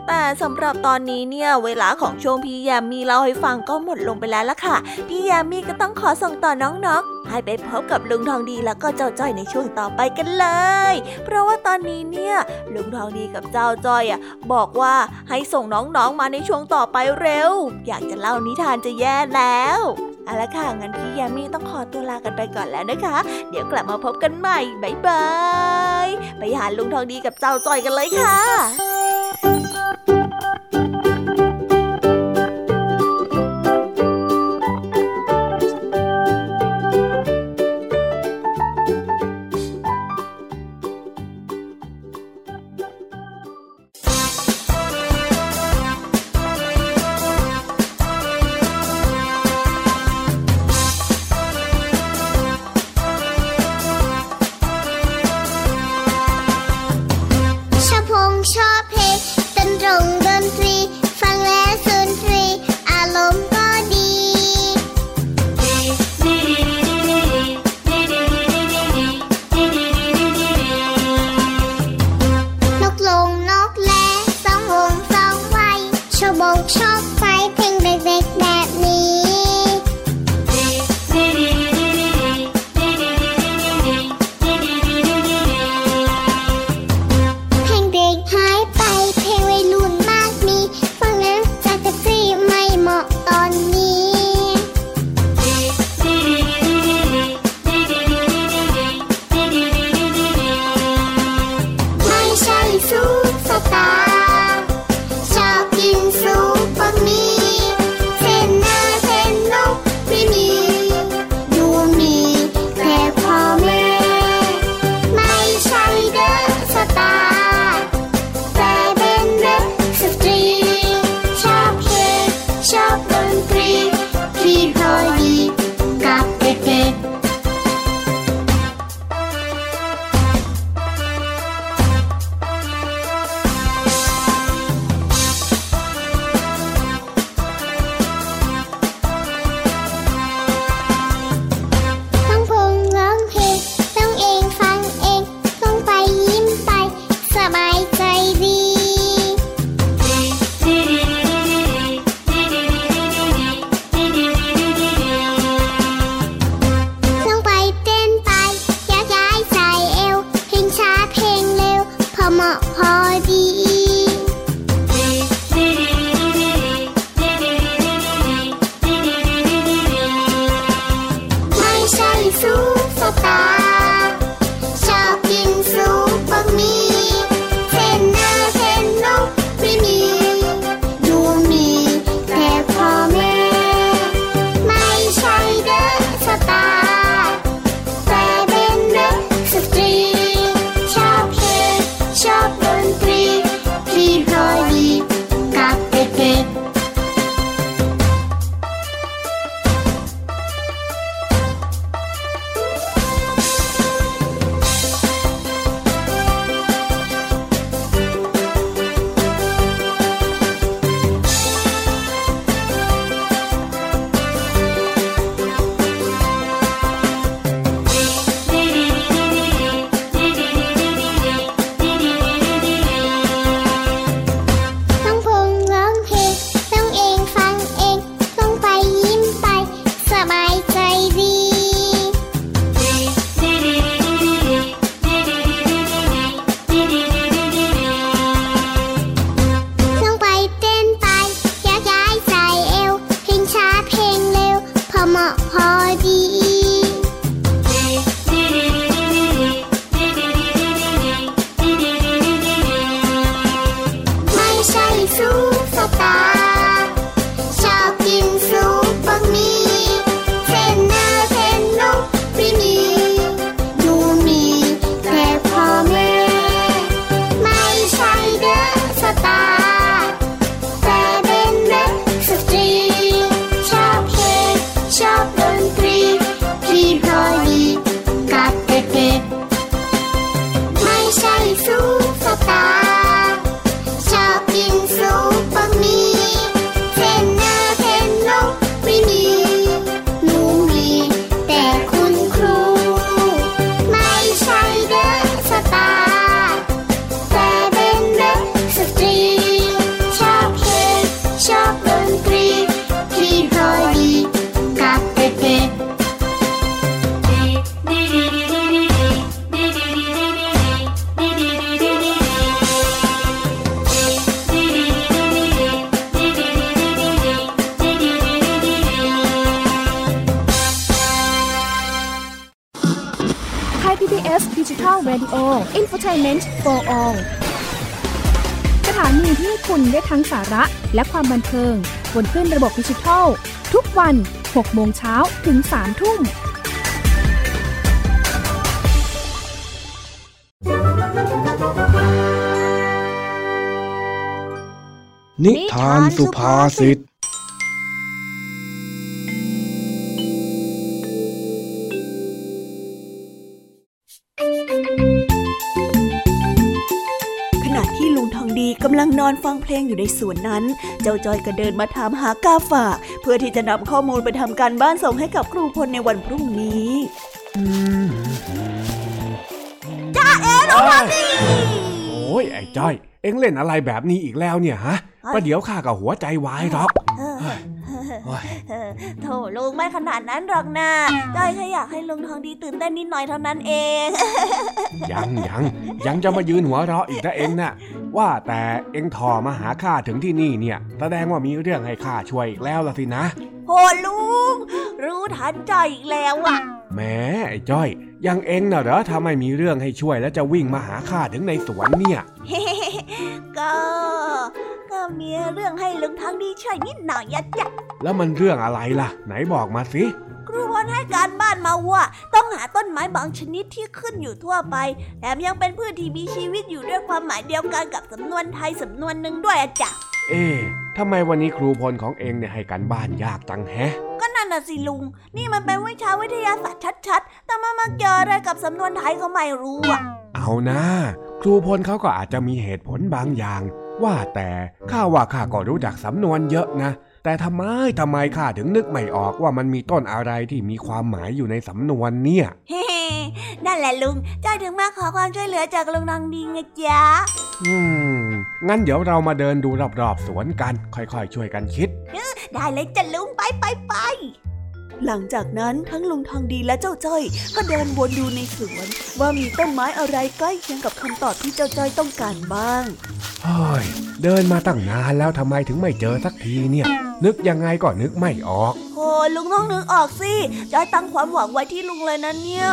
แต่สำหรับตอนนี้เนี่ยเวลาของช่วงพี่ยามีเล่าให้ฟังก็หมดลงไปแล้วล่ะค่ะพี่ยามีก็ต้องขอส่งต่อน้องๆให้ไปพบกับลุงทองดีแล้วก็เจ้าจ้อยในช่วงต่อไปกันเลยเพราะว่าตอนนี้เนี่ยลุงทองดีกับเจ้าจ้อยอ่ะบอกว่าให้ส่งน้องๆมาในช่วงต่อไปเร็วอยากจะเล่านิทานจะแย่แล้วเอาละค่ะงั้นพี่ยามีต้องขอตัวลากันไปก่อนแล้วนะคะเดี๋ยวกลับมาพบกันใหม่บ๊ายบายไปหาลุงทองดีกับเจ้าจ้อยกันเลยค่ะชอบ Entertainment for all สถานีที่คุณได้ทั้งสาระและความบันเทิงบนคลื่นระบบดิจิทัลทุกวัน หกโมงเช้า ถึง สาม ทุ่มนิทานสุภาษิตกำลังนอนฟังเพลงอยู่ในสวนนั้นเจ้าจอยก็เดินมาถามหากาฝากเพื่อที่จะนำข้อมูลไปทำการบ้านส่งให้กับครูพลในวันพรุ่งนี้จ้าเอ๋น้องพานี่โอ้ยไอ้จอยเอ็งเล่นอะไรแบบนี้อีกแล้วเนี่ยฮะประเดี๋ยวข้ากับหัวใจวายหรอกโถลุงไม่ขนาดนั้นหรอกนะจ้อยแค่อยากให้ลุงทองดีตื่นเต้นนิดหน่อยเท่านั้นเองยังยังยังจะมายืนหัวเราะอีกนะเอ็งน่ะว่าแต่เอ็งถ่อมาหาข้าถึงที่นี่เนี่ยแสดงว่ามีเรื่องให้ข้าช่วยอีกแล้วล่ะสินะโหลุงรู้ทันจ้อยอีกแล้วอ่ะแหมไอ้จ้อยยังเอ็งน่ะเหรอทำไมมีเรื่องให้ช่วยแล้วจะวิ่งมาหาข้าถึงในสวนเนี่ยก็ก็มีเรื่องให้ลุงทองดีช่วยนิดหน่อยอ่ะจ้ะแล้วมันเรื่องอะไรล่ะไหนบอกมาสิครูวันให้การบ้านมาว่าต้องหาต้นไม้บางชนิดที่ขึ้นอยู่ทั่วไปแถมยังเป็นพืชที่มีชีวิตอยู่ด้วยความหมายเดียวกันกับสำนวนไทยสำนวนหนึ่งด้วยอะจ้ะเอ๊ะทำไมวันนี้ครูพลของเองเนี่ยให้การบ้านยากจังแฮะก็นั่นน่ะสิลุงนี่มันเป็นวิชาวิทยาศาสตร์ชัดๆแต่มันมาเกี่ยวอะไรกับสำนวนไทยก็ไม่รู้อะเอานะครูพลเขาก็อาจจะมีเหตุผลบางอย่างว่าแต่ข้าว่าข้าก็รู้จักสำนวนเยอะนะแต่ทำไมทำไมข้าถึงนึกไม่ออกว่ามันมีต้นอะไรที่มีความหมายอยู่ในสำนวนเนี่ยเฮ้นั่นแหละลุงจ้อยถึงมาขอความช่วยเหลือจากลุงทองดีไงจ๊ะอืมงั้นเดี๋ยวเรามาเดินดูรอบๆสวนกันค่อยๆช่วยกันคิดได้เลยจ้ะลุงไปไปไป หลังจากนั้นทั้งลุงทองดีและเจ้าจ้อยก็เดินวนดูในสวนว่ามีต้นไม้อะไรใกล้เคียงกับคำตอบที่เจ้าจ้อยต้องการบ้างเฮ้ยเดินมาตั้งนานแล้วทำไมถึงไม่เจอสักทีเนี่ยนึกยังไงก็นึกไม่ออกโอ้ลุงต้องนึกออกสิจ้อยตั้งความหวังไว้ที่ลุงเลยนะเนี่ย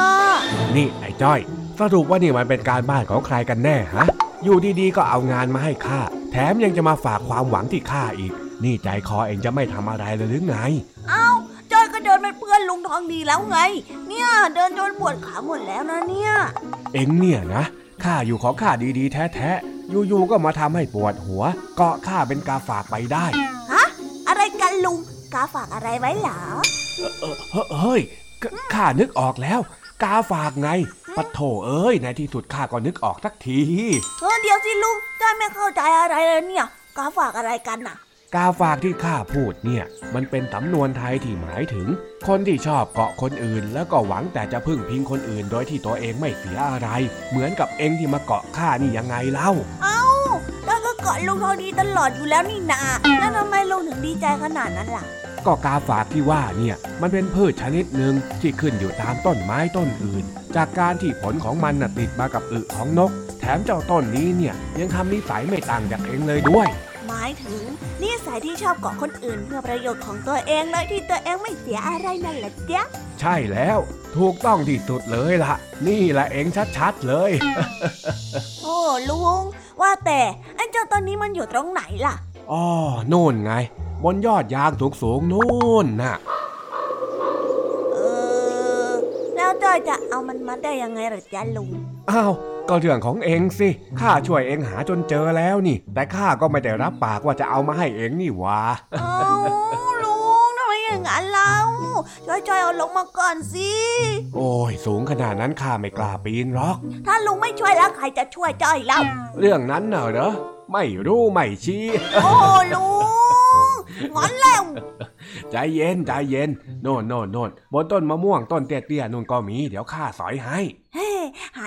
นี่ไอ้จ้อยสรุปว่านี่มันเป็นการบ้านของใครกันแน่ฮะอยู่ดีๆก็เอางานมาให้ข้าแถมยังจะมาฝากความหวังที่ข้าอีกนี่ใจคอเองจะไม่ทำอะไรเลยหรือไงอ้าวจ้อยก็เดินเป็นเพื่อนลุงทองดีแล้วไงเนี่ยเดินจนปวดขาหมดแล้วนะเนี่ยเอ็งเนี่ยนะข้าอยู่ของข้าดีๆแท้ๆอยู่ๆก็มาทำให้ปวดหัวเกาะข้าเป็นกาฝากไปได้ฮะอะไรกันลุงกาฝากอะไรไว้หรอเฮ้ยข้านึกออกแล้วกาฝากไงปะโถเอ้ยในที่สุดข้าก็นึกออกสักทีเออเดี๋ยวสิลุงจ้อยไม่เข้าใจอะไรเลยเนี่ยกาฝากอะไรกันน่ะกาฝากที่ข้าพูดเนี่ยมันเป็นสำนวนไทยที่หมายถึงคนที่ชอบเกาะคนอื่นแล้วก็หวังแต่จะพึ่งพิงคนอื่นโดยที่ตัวเองไม่เสียอะไรเหมือนกับเองที่มาเกาะข้านี่ยังไงเล่าเอ้าแล้วก็เกาะลุงทองดีตลอดอยู่แล้วนี่นาแล้วทำไมลุงถึงดีใจขนาดนั้นล่ะก็กาฝากที่ว่าเนี่ยมันเป็นพืชชนิดหนึ่งที่ขึ้นอยู่ตามต้นไม้ต้นอื่นจากการที่ผลของมันน่ะติดมากับอึของนกแถมเจ้าต้นนี้เนี่ยยังทำนิสัยไม่ต่างจากเองเลยด้วยหมายถึงนิสัยที่ชอบเกาะคนอื่นเพื่อประโยชน์ของตัวเองเลยที่ตัวเองไม่เสียอะไรนั่นแหละเจ๊ะใช่แล้วถูกต้องที่สุดเลยล่ะนี่แหละเองชัดๆเลยโอ้ลุงว่าแต่ไอ้เจ้าต้นนี้มันอยู่ตรงไหนล่ะอ๋อโน่นไงบนยอดยางสูงๆโน่นน่ะเออแล้วจ้อยจะเอามันมาได้ยังไงหรอจ๊ะลุงอ้าวก็เรื่องของเองสิข้าช่วยเองหาจนเจอแล้วนี่แต่ข้าก็ไม่ได้รับปากว่าจะเอามาให้เองนี่หว่าอ้าวลุงทำไมอย่างนั้นเล่าจ้อยๆเอาลงมาก่อนสิโอ้ยสูงขนาดนั้นข้าไม่กล้าปีนหรอกถ้าลุงไม่ช่วยแล้วใครจะช่วยจ้อยเล่าเรื่องนั้นน่ะเหรอไม่รู้ไม่ชี้โอ้ลุงงอนแล้วใจเย็นใจเย็นโน่นโน่นโน่นบนต้นมะม่วงต้นเตี้ยๆนู่นก็มีเดี๋ยวข้าสอยให้เฮ้หา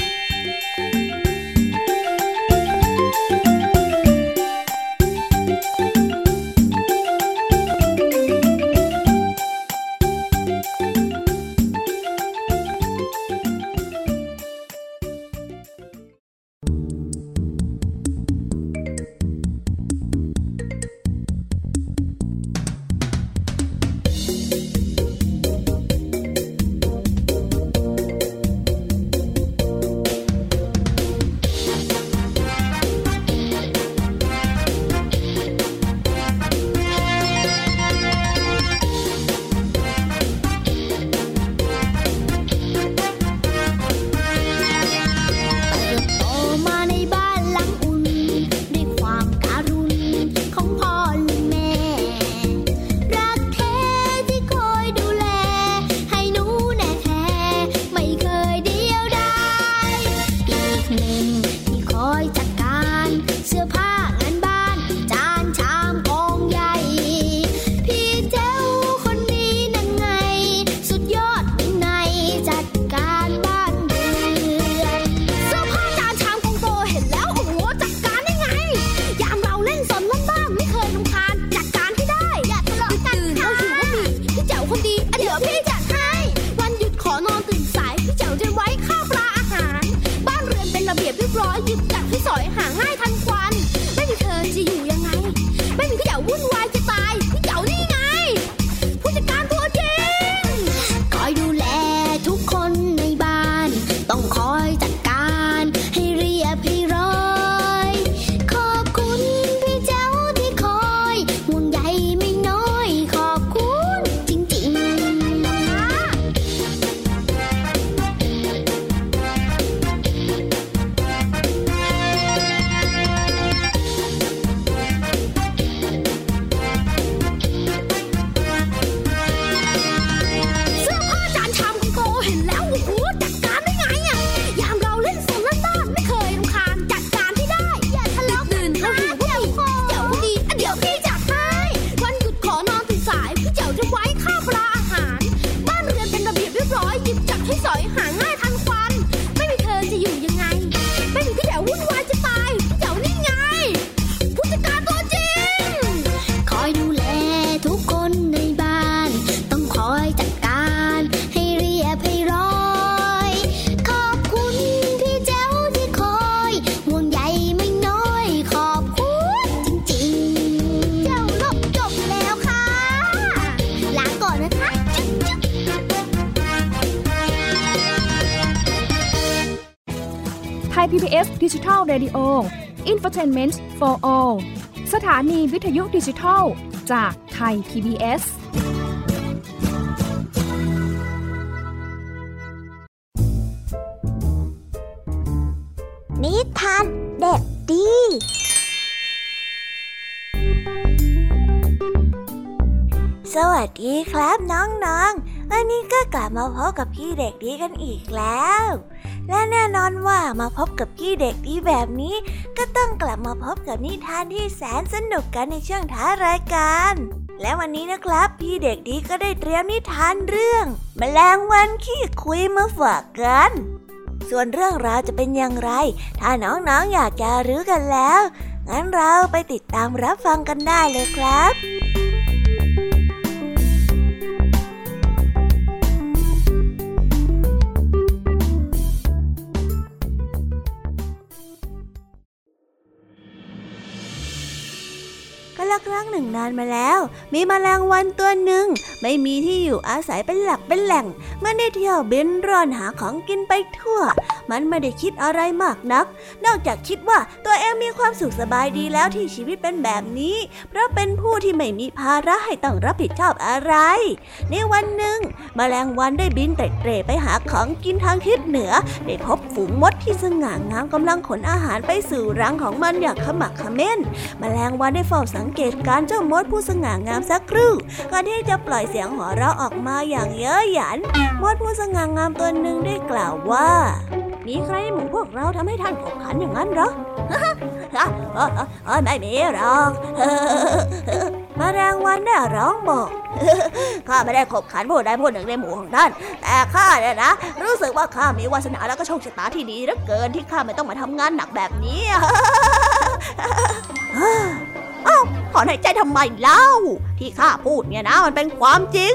ไทย พี บี เอส Digital Radio Infotainment for All สถานีวิทยุดิจิทัลจากไทย พี บี เอสนิทานเด็กดีสวัสดีครับน้องๆวันนี้ก็กลับมาพบกับพี่เด็กดีกันอีกแล้วและแน่นอนว่ามาพบกับพี่เด็กดีแบบนี้ก็ต้องกลับมาพบกับนิทานที่แสนสนุกกันในช่วงท้ายรายการและวันนี้นะครับพี่เด็กดีก็ได้เตรียมนิทานเรื่องแมลงวันขี้คุยมาฝากกันส่วนเรื่องราวจะเป็นอย่างไรถ้าน้องๆ อยากจะรู้กันแล้วงั้นเราไปติดตามรับฟังกันได้เลยครับก็ละครั้งหนึ่งนานมาแล้วมีแมลงวันตัวหนึ่งไม่มีที่อยู่อาศัยเป็นหลักเป็นแหล่งมันได้เที่ยวบินร่อนหาของกินไปทั่วมันไม่ได้คิดอะไรมากนักนอกจากคิดว่าตัวเองมีความสุขสบายดีแล้วที่ชีวิตเป็นแบบนี้เพราะเป็นผู้ที่ไม่มีภาระให้ต้องรับผิดชอบอะไรในวันหนึ่งแมลงวันได้บินเตร่ไปหาของกินทางทิศเหนือได้พบฝูงมดที่สง่างามกำลังขนอาหารไปสู่รังของมันอย่างขมักเขม้นแมลงวันได้เฝ้าสังเกตการเจ้ามดผู้สง่างามสักครู่ก่อนที่จะปล่อยเสียงหัวเราะออกมาอย่างเย้ยหยันมดผู้สง่างามตัวหนึ่งได้กล่าวว่ามีใครหมู่พวกเราทำให้ท่านขบขันอย่างนั้นหรอ ไม่มีหรอกแมลงวันได้ร้องบอกข้าไม่ได้ขบขันผู้ใดผู้หนึ่งในหมู่ของท่านแต่ข้าเนี่ยนะรู้สึกว่าข้ามีวาสนาแล้วก็โชคชะตาที่ดีเหลือเกินที่ข้าไม่ต้องมาทำงานหนักแบบนี้อ้าวถอนหายใจทำไมเล่าที่ข้าพูดเนี่ยนะมันเป็นความจริง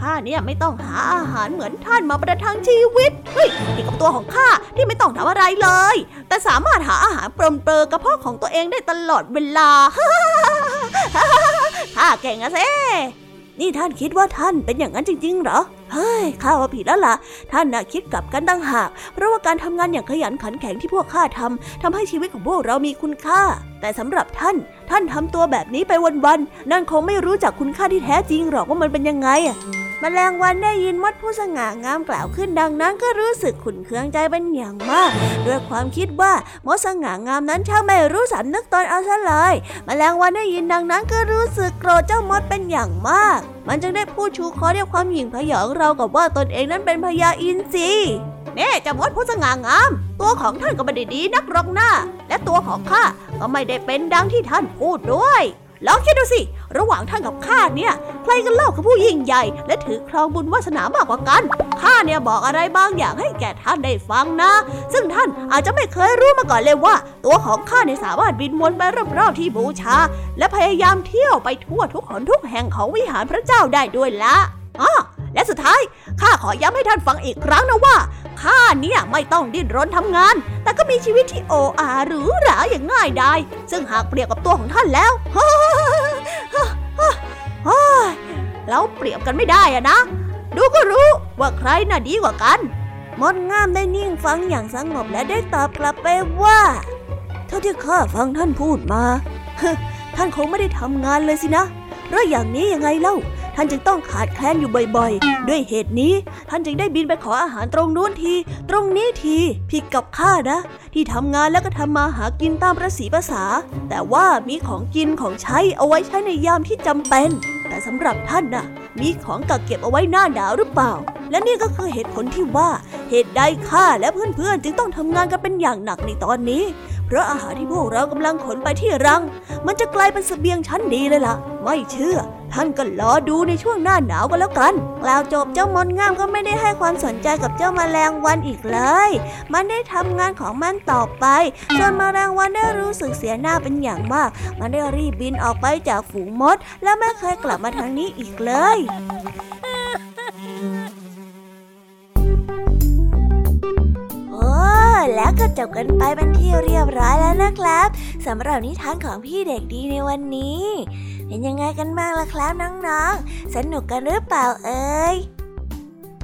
ข้าเนี่ยไม่ต้องหาอาหารเหมือนท่านมาประทังชีวิตเฮ้ยที่กับตัวของข้าที่ไม่ต้องทำอะไรเลยแต่สามารถหาอาหารเปรมเปรอกระเพาะของตัวเองได้ตลอดเวลาข้าเก่งอะเซ่นี่ท่านคิดว่าท่านเป็นอย่างนั้นจริงๆเหรอเฮ้ยข้าว่าผิดแล้วล่ะท่านน่ะคิดกลับกันต่างหากเพราะว่าการทำงานอย่างขยันขันแข็งที่พวกข้าทำทำให้ชีวิตของพวกเรามีคุณค่าแต่สำหรับท่านท่านทำตัวแบบนี้ไปวันๆนั่นคงไม่รู้จักคุณค่าที่แท้จริงหรอกว่ามันเป็นยังไงแมลงวันได้ยินมดผู้สง่างามกล่าวขึ้นดังนั้นก็รู้สึกขุ่นเคืองใจเป็นอย่างมากด้วยความคิดว่ามดสง่างามนั้นช่างไม่รู้สำนึกตนเอาซะเลยแมลงวันได้ยินดังนั้นก็รู้สึกโกรธเจ้ามดเป็นอย่างมากมันจึงได้พูดชูคอด้วยความหยิ่งพยองเรากับว่าตนเองนั้นเป็นพญาอินทรีเน่เจ้ามดผู้สง่างามตัวของท่านก็ไม่ได้ดีนักหรอกนะและตัวของข้าก็ไม่ได้เป็นดังที่ท่านพูดด้วยลองคิดดูสิระหว่างท่านกับข้าเนี่ยใครกันเล่าคือผู้ยิ่งใหญ่และถือครองบุญวาสนามากกว่ากันข้าเนี่ยบอกอะไรบางอย่างให้แก่ท่านได้ฟังนะซึ่งท่านอาจจะไม่เคยรู้มาก่อนเลยว่าตัวของข้าเนี่ยสามารถบินวนไปรอบๆที่บูชาและพยายามเที่ยวไปทั่วทุกหนทุกแห่งของวิหารพระเจ้าได้ด้วยละอ้อและสุดท้ายข้าขอย้ำให้ท่านฟังอีกครั้งนะว่าข้าเนี่ยไม่ต้องดิ้นรนทำงานแต่ก็มีชีวิตที่โอ้อาหรูหราอย่างง่ายดายซึ่งหากเปรียบกับตัวของท่านแล้วแล้วเปรียบกันไม่ได้อะนะดูก็รู้ว่าใครน่ะดีกว่ากันมดงามได้นิ่งฟังอย่างสงบและได้ตอบกลับไปว่าเท่าที่ข้าฟังท่านพูดมาท่านคงไม่ได้ทำงานเลยสินะเพราะอย่างนี้ยังไงเล่าท่านจึงต้องขาดแคลนอยู่บ่อยๆด้วยเหตุนี้ท่านจึงได้บินไปขออาหารตรงนู้นทีตรงนี้ทีผิดกับข้านะที่ทำงานแล้วก็ทำมาหากินตามประสีภาษาแต่ว่ามีของกินของใช้เอาไว้ใช้ในยามที่จำเป็นแต่สำหรับท่านน่ะมีของกักเก็บเอาไว้หน้าหนาวหรือเปล่าและนี่ก็คือเหตุผลที่ว่าเหตุใดข้าและเพื่อนๆจึงต้องทำงานกันเป็นอย่างหนักในตอนนี้เพราะอาหารที่พวกเรากำลังขนไปที่รังมันจะกลายเป็นเสบียงชั้นดีเลยล่ะไม่เชื่อท่านก็รอดูในช่วงหน้าหนาวก็แล้วกันกล่าวจบเจ้ามดงามก็ไม่ได้ให้ความสนใจกับเจ้าแมลงวันอีกเลยมันได้ทำงานของมันต่อไปส่วนแมลงวันได้รู้สึกเสียหน้าเป็นอย่างมากมันได้รีบบินออกไปจากฝูงมดและไม่เคยกลับมาทางนี้อีกเลยแล้วก็จบกันไปเป็นที่เรียบร้อยแล้วนะครับสำหรับนิทานของพี่เด็กดีในวันนี้เป็นยังไงกันบ้างล่ะครับน้องๆสนุกกันหรือเปล่าเอ่ย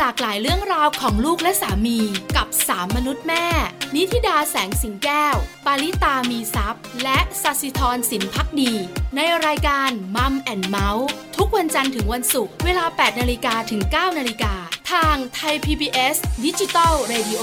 หลากหลายเรื่องราวของลูกและสามีกับสามมนุษย์แม่นิธิดาแสงสิงแก้วปาริตามีทรัพย์และศศิธรสินภักดีในรายการ Mum and Mouse ทุกวันจันทร์ถึงวันศุกร์เวลา แปดนาฬิกา ถึง เก้านาฬิกา ทาง Thai พี บี เอส Digital Radio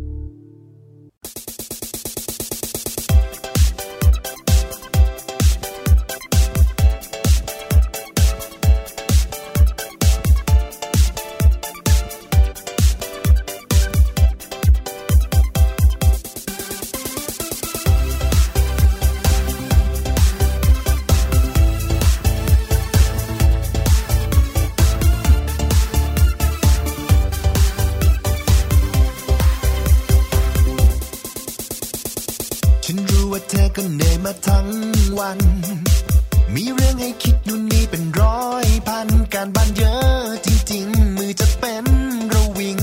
มีเรื่องให้คิดนู่นนี่เป็นร้อยพันการบ้านเยอะจริงๆมือจะเป็นระวิง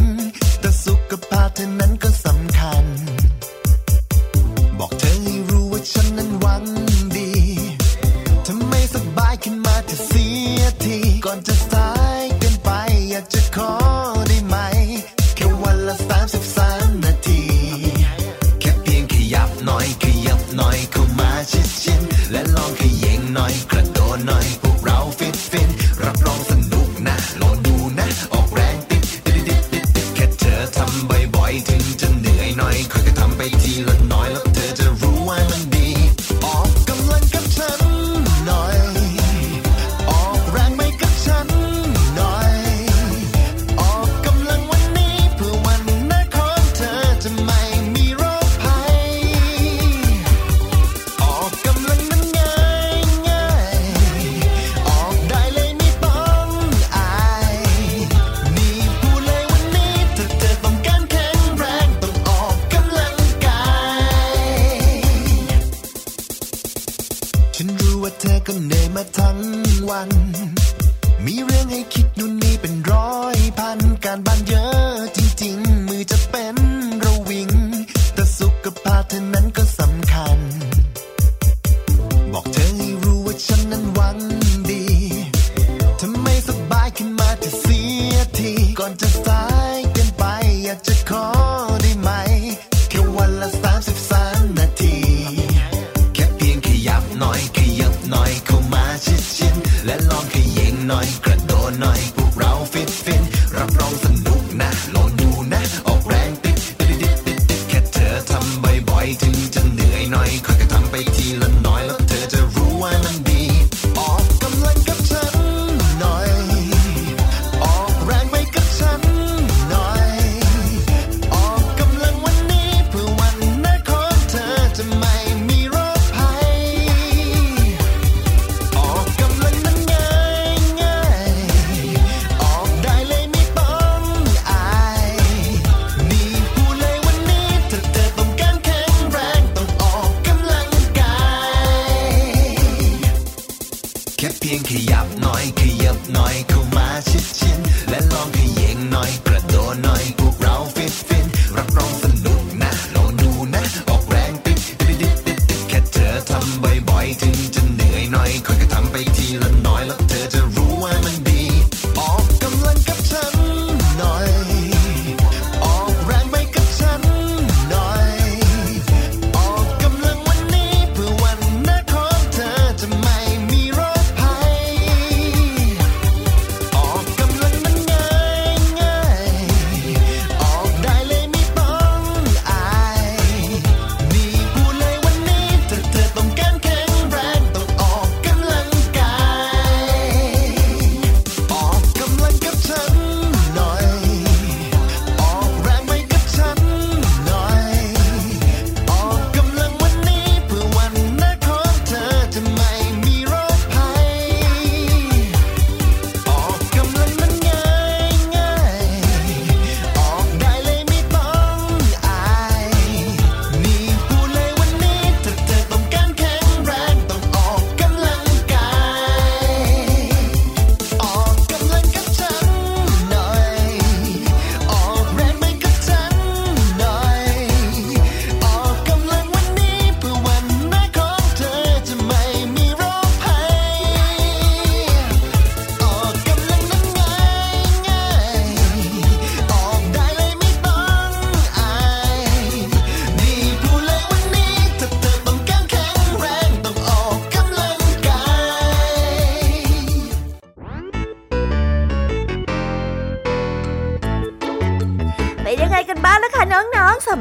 แต่สุขภาพเธอนั้นก็สำคัญบอกเธอให้รู้ว่าฉันนั้นหวังดีถ้าไม่สบายขึ้นมาจะเสียทีก่อนจะสายเกินไปอยากจะขอได้ไหมแค่วันละสามสิบสามนาทีแค่เพียงขยับหน่อยขยับหน่อยเข้ามาชิดชิดและลองขยิงหน่อยกระโดดหน่อยพวกเราฟิตฟินรับรองสนุกนะลองดูนะออกแรงติ๊ดติ๊ดติ๊ดติ๊ดติ๊ดแค่เธอทำบ่อยๆถึงจะเหนื่อยหน่อยค่อยๆทำไปทีละน้อยแล้วเธอจะรู้ว่ามันดีออกกำลังกับฉันหน่อยออกแรงไปกับฉันหน่อยออกกำลังวันนี้เพื่อวันหน้าของเธอจะไม่มีโรคภัยออกกำลังเธอก็เหนื่อยมาทั้งวันมีเรื่องให้คิดนู่นนี่เป็นร้อยพันการบ้านเยอะจริงๆมือจะเป็นระวิงแต่สุขภาพเธอนั้นก็สำคัญบอกเธอให้รู้ว่าฉันนั้นหวังดีถ้าไม่สบายขึ้นมาจะเสียทีก่อนจะสายเกินไปอยากจะขอได้ไหมแค่วันละสามสิบสามนาทีแค่เพียงขยับหน่อยหน่อยเข้ามาชิดชิดและลองขยิงหน่อยกระโดดหน่อยพวกเราฟิตฟินรับรองสนุกนะลองดูนะออกแรงติ๊ดติ๊ดติ๊ดติ๊ดติ๊ดแค่เธอทำบ่อยๆถึงจะเหนื่อยหน่อยค่อยๆทำไปทีละน้อยแล้วเธอจะรู้ว่ามันดีออกกำลังกับฉันหน่อยออกแรงไปกับฉันหน่อยออกกำลังวันนี้เพื่อวันหน้าของเธอจะไม่เพียงขยับหน่อยขยับหน่อยเข้ามาชิดชิดและลองขยิงหน่อยกระโดดหน่อยพวกเราฟิตฟินรับรองสนุกนะลองดูนะออกแรงติ๊ดติ๊ดติ๊ดติ๊ดแค่เธอทำบ่อยๆถึงจะเหนื่อยหน่อยค่อยๆทำไปทีละน้อยแล้วเธอจะรู้ว่ามันดีออกกำลังกับฉันหน่อยออกแรงไปกับฉันหน่อยออกกำลังวันนี้เพื่อวันหน้าของเธอจะไม่สำห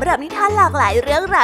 รับนิทานหลากหลายเรื่องรา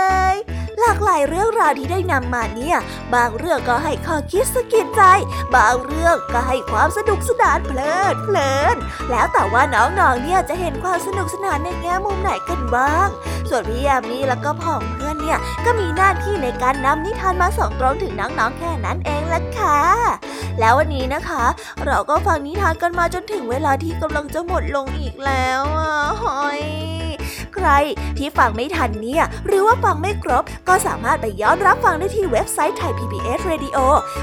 ่ยหลากหลายเรื่องราวที่ได้นำมาเนี่ยบางเรื่องก็ให้ข้อคิดสะกิดใจบางเรื่องก็ให้ความสนุกสนานเพลิดเพลินแล้วแต่ว่าน้องๆเนี่ยจะเห็นความสนุกสนานในแง่มุมไหนกันบ้างส่วนพี่ยามีแล้วก็พ่อเพื่อนเนี่ยก็มีหน้าที่ในการนำนิทานมาส่งตรงถึงน้องๆแค่นั้นเองล่ะค่ะแล้ววันนี้นะคะเราก็ฟังนิทานกันมาจนถึงเวลาที่กำลังจะหมดลงอีกแล้วอ่ะหอย ใครที่ฟังไม่ทันเนี่ยหรือว่าฟังไม่ครบก็สามารถไปย้อนรับฟังได้ที่เว็บไซต์ Thai พี บี เอส Radio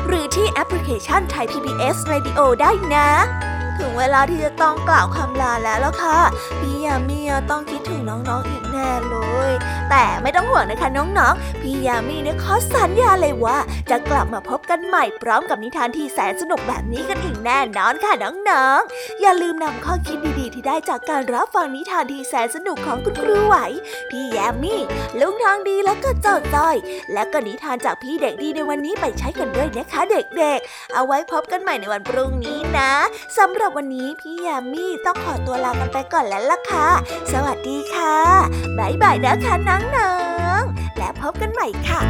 หรือที่แอปพลิเคชัน Thai พี บี เอส Radio ได้นะถึงเวลาที่จะต้องกล่าวคำลาแล้วล่ะค่ะพี่ยามีต้องคิดถึงน้องๆ อ, อีกแน่เลยแต่ไม่ต้องห่วงนะคะน้องๆพี่ยามีเนี่ยขอสัญญาเลยว่าจะกลับมาพบกันใหม่พร้อมกับนิทานที่แสนสนุกแบบนี้กันอีกแน่นอนค่ะน้องๆอย่าลืมนำข้อคิดดีๆที่ได้จากการรับฟังนิทานที่แสนสนุกของคุณครูไหวพี่ยามีลุงทองดีแล้วก็เจ้าจ้อยและก็นิทานจากพี่เด็กดีในวันนี้ไปใช้กันด้วยนะคะเด็กๆเอาไว้พบกันใหม่ในวันพรุ่งนี้นะสำหรับวันนี้พี่ยามีต้องขอตัวลากันไปก่อนแล้วล่ะค่ะสวัสดีค่ะบ๊ายบายนะคะน้องๆและพบกันใหม่ค่ะต